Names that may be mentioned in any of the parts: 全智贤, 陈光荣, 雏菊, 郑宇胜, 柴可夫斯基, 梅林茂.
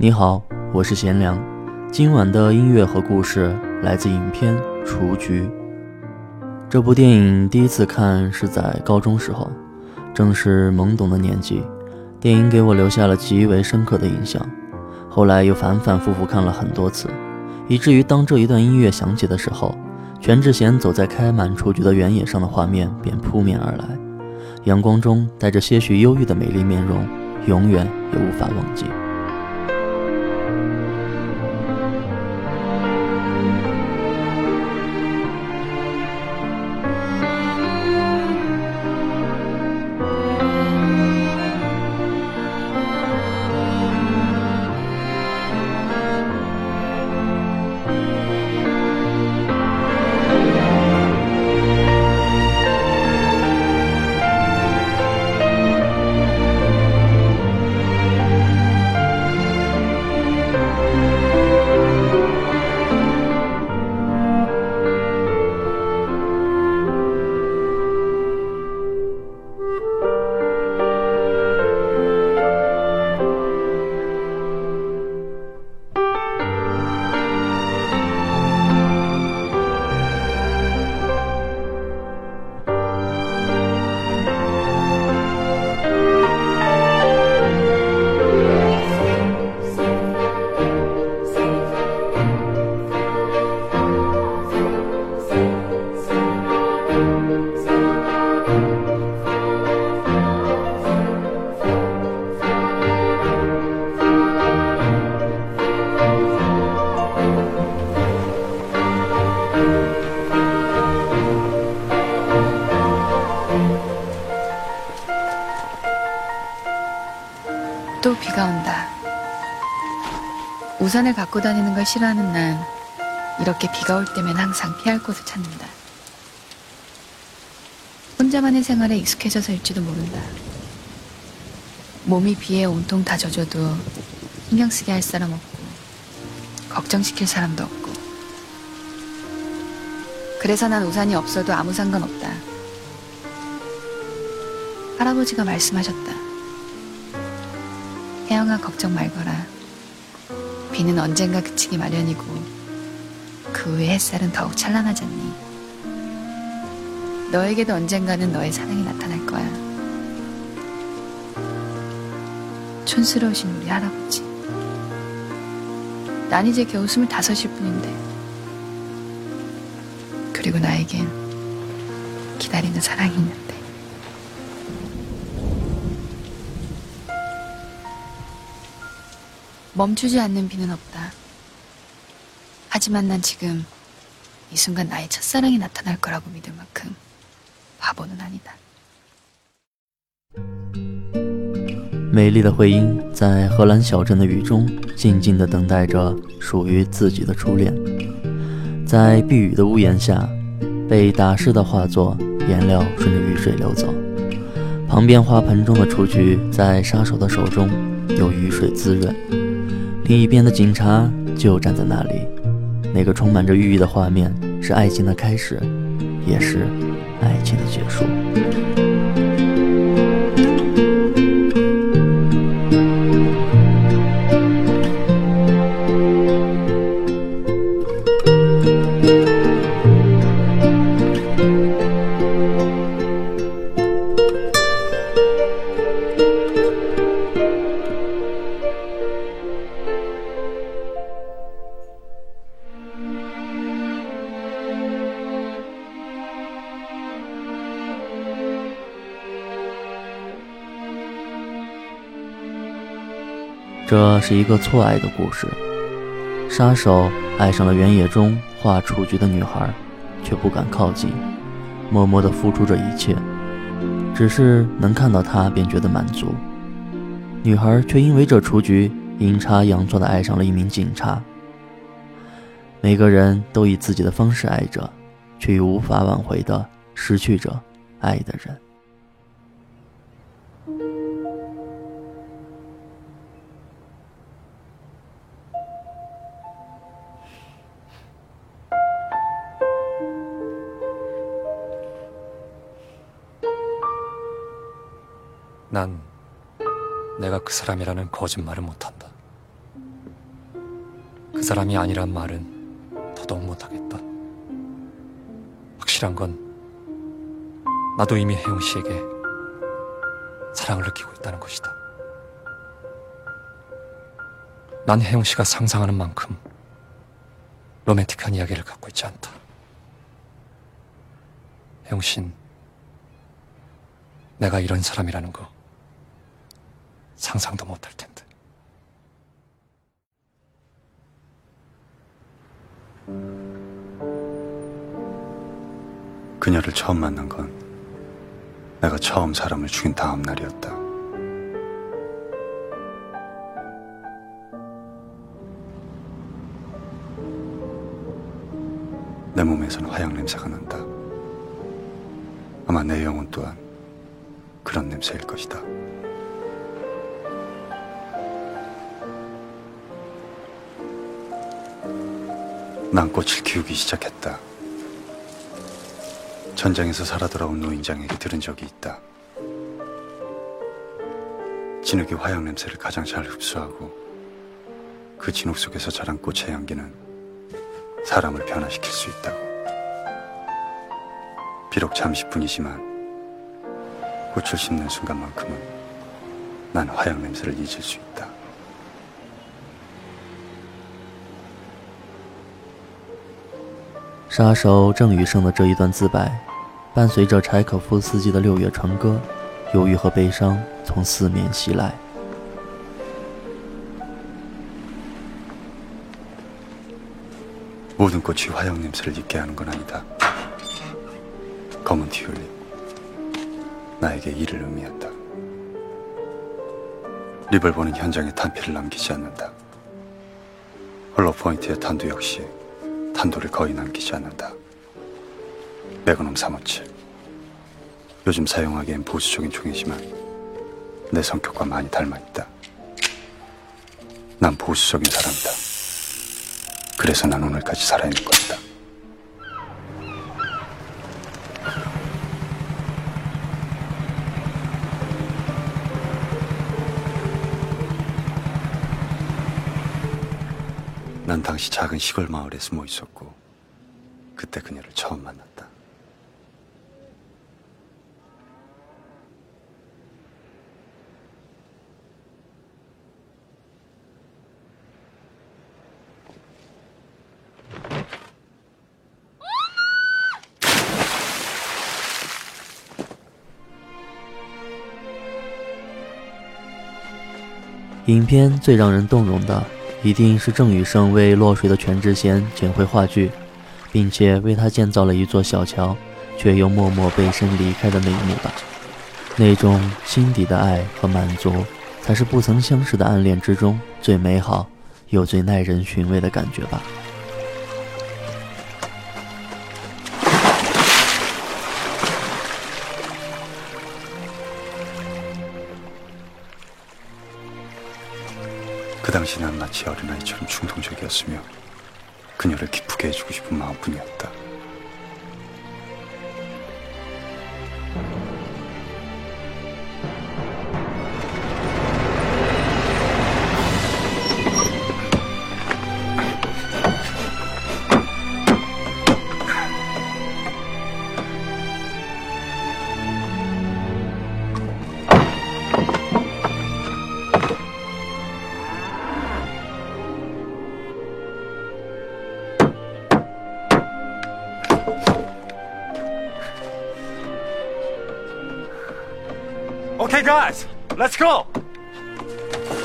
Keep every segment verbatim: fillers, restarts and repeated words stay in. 你好，我是贤良，今晚的音乐和故事来自影片《雏菊》。这部电影第一次看是在高中时候，正是懵懂的年纪，电影给我留下了极为深刻的印象，后来又反反复复看了很多次，以至于当这一段音乐响起的时候，全智贤走在开满雏菊的原野上的画面便扑面而来，阳光中带着些许忧郁的美丽面容，永远也无法忘记。또 비가 온다. 우산을 갖고 다니는 걸 싫어하는 난 이렇게 비가 올 때면 항상 피할 곳을 찾는다. 혼자만의 생활에 익숙해져서일지도 모른다. 몸이 비에 온통 다 젖어도 신경 쓰게 할 사람 없고 걱정시킬 사람도 없고 그래서 난 우산이 없어도 아무 상관없다. 할아버지가 말씀하셨다. 혜영아, 걱정 말거라. 비는 언젠가 그치기 마련이고 그 후에 햇살은 더욱 찬란하잖니. 너에게도 언젠가는 너의 사랑이 나타날 거야. 촌스러우신 우리 할아버지. 난 이제 겨우 스물다섯일 뿐인데. 그리고 나에겐 기다리는 사랑이 있는데. 멈추지 않는 비는 없다. 하지만 난 지금 이 순간 나의 첫사랑이 나타날 거라고 믿을 만큼 바보는 아니다. 美丽的回音在荷兰小镇的雨中静静地等待着属于自己的初恋。在避雨的屋檐下，被打湿的画作颜料顺着雨水流走，旁边花盆中的雏菊在沙手的手中有雨水滋润。另一边的警察就站在那里，那个充满着寓意的画面是爱情的开始，也是爱情的结束。这是一个错爱的故事，杀手爱上了原野中画雏菊的女孩，却不敢靠近，默默地付出着一切，只是能看到她便觉得满足。女孩却因为这雏菊阴差阳错地爱上了一名警察。每个人都以自己的方式爱着，却又无法挽回地失去着爱的人。난 내가 그 사람이라는 거짓말을 못한다. 그 사람이 아니란 말은 더더욱 못하겠다. 확실한 건 나도 이미 혜영 씨에게 사랑을 느끼고 있다는 것이다. 난 혜영 씨가 상상하는 만큼 로맨틱한 이야기를 갖고 있지 않다. 혜영 씨는 내가 이런 사람이라는 거 상상도 못할 텐데. 그녀를 처음 만난 건 내가 처음 사람을 죽인 다음 날이었다. 내 몸에선 화약 냄새가 난다. 아마 내 영혼 또한 그런 냄새일 것이다. 난 꽃을 키우기 시작했다. 전장에서 살아 돌아온 노인장에게 들은 적이 있다. 진흙이 화약 냄새를 가장 잘 흡수하고 그 진흙 속에서 자란 꽃의 향기는 사람을 변화시킬 수 있다고. 비록 잠시뿐이지만 꽃을 심는 순간만큼은 난 화약 냄새를 잊을 수 있다.杀手郑宇胜的这一段自白，伴随着柴可夫斯基的《六月长歌》，忧郁和悲伤从四面袭来。모든 꽃이 화약 냄새를 잊게 하는 건 아니다. 검은 튤립, 나에게 이를 의미한다. 리볼버는 현장에 탄피를 남기지 않는다. 홀로 포인트의 탄두 역시 탄도를 거의 남기지 않는다. 매그넘 삼백오십칠. 요즘 사용하기엔 보수적인 총이지만 내 성격과 많이 닮아있다. 난 보수적인 사람이다. 그래서 난 오늘까지 살아있는 것이다. 난 당시 작은 시골 마을에 숨어 있었고 그때 그녀를 처음 만났다.影片最让人动容的一定是郑宇胜为落水的全智贤捡回话剧，并且为他建造了一座小桥，却又默默背身离开的那一幕吧。那种心底的爱和满足，才是不曾相识的暗恋之中最美好又最耐人寻味的感觉吧。그 당시 난 마치 어린아이처럼 충동적이었으며 그녀를 기쁘게 해주고 싶은 마음뿐이었다. Okay, guys, let's go! 嗯。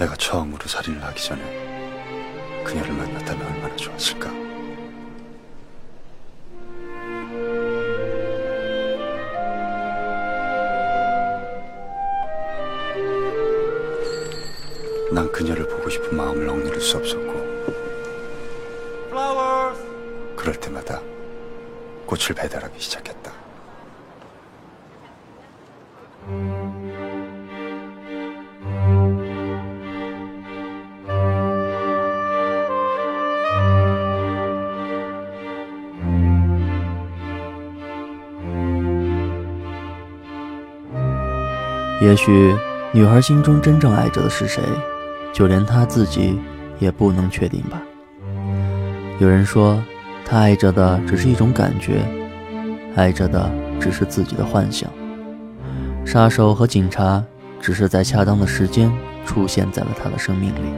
내가 처음으로 살인을 하기 전에 그녀를 만났다면 얼마나 좋았을까. 난 그녀를 보고 싶은 마음을 억누를 수 없었고 Flowers. 그럴 때마다 꽃을 배달하기 시작했다.也许女孩心中真正爱着的是谁，就连她自己也不能确定吧。有人说她爱着的只是一种感觉，爱着的只是自己的幻想。杀手和警察只是在恰当的时间出现在了她的生命里，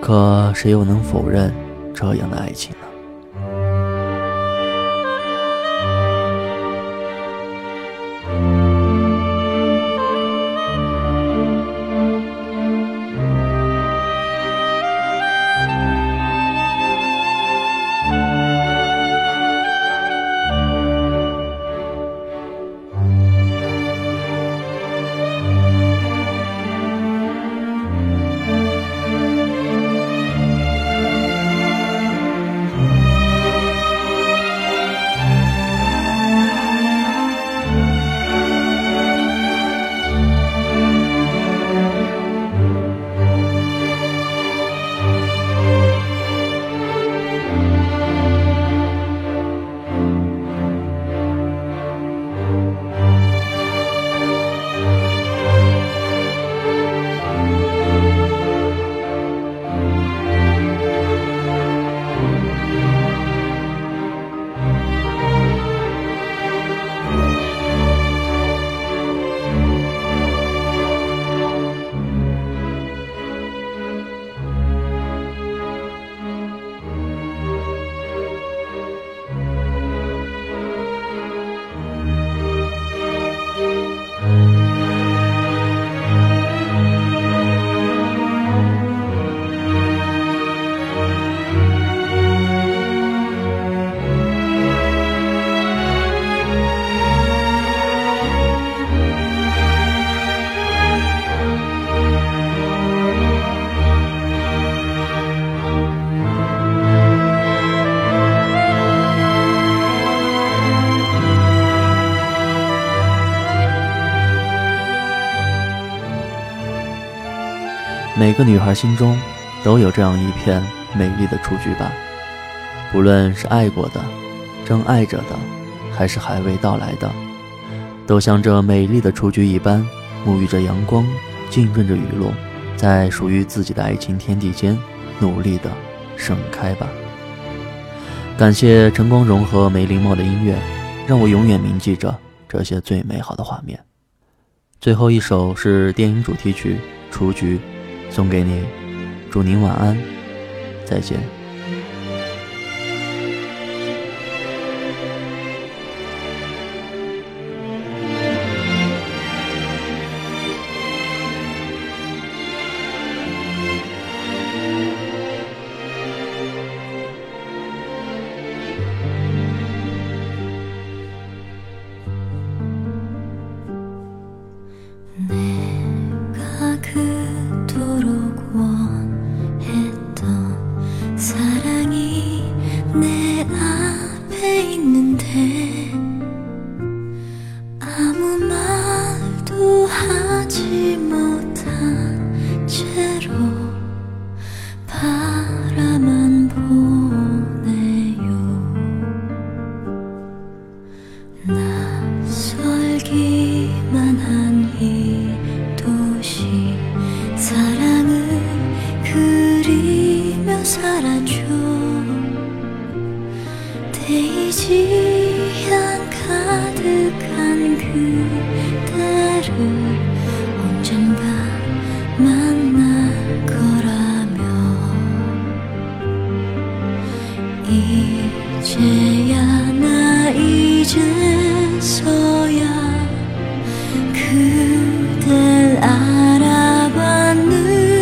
可谁又能否认这样的爱情呢？每个女孩心中都有这样一片美丽的雏菊吧，不论是爱过的、正爱着的，还是还未到来的，都像这美丽的雏菊一般，沐浴着阳光，浸润着雨露，在属于自己的爱情天地间努力的盛开吧。感谢陈光荣和梅林茂的音乐，让我永远铭记着这些最美好的画面。最后一首是电影主题曲《雏菊》，送给你，祝您晚安，再见。데이지향 가득한 그대를 언젠가 만날 거라며 이제야 나 이제서야 그댈 알아봤는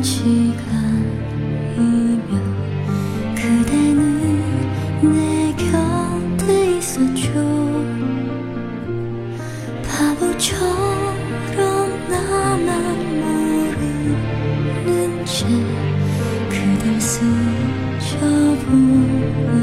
그댈 스쳐본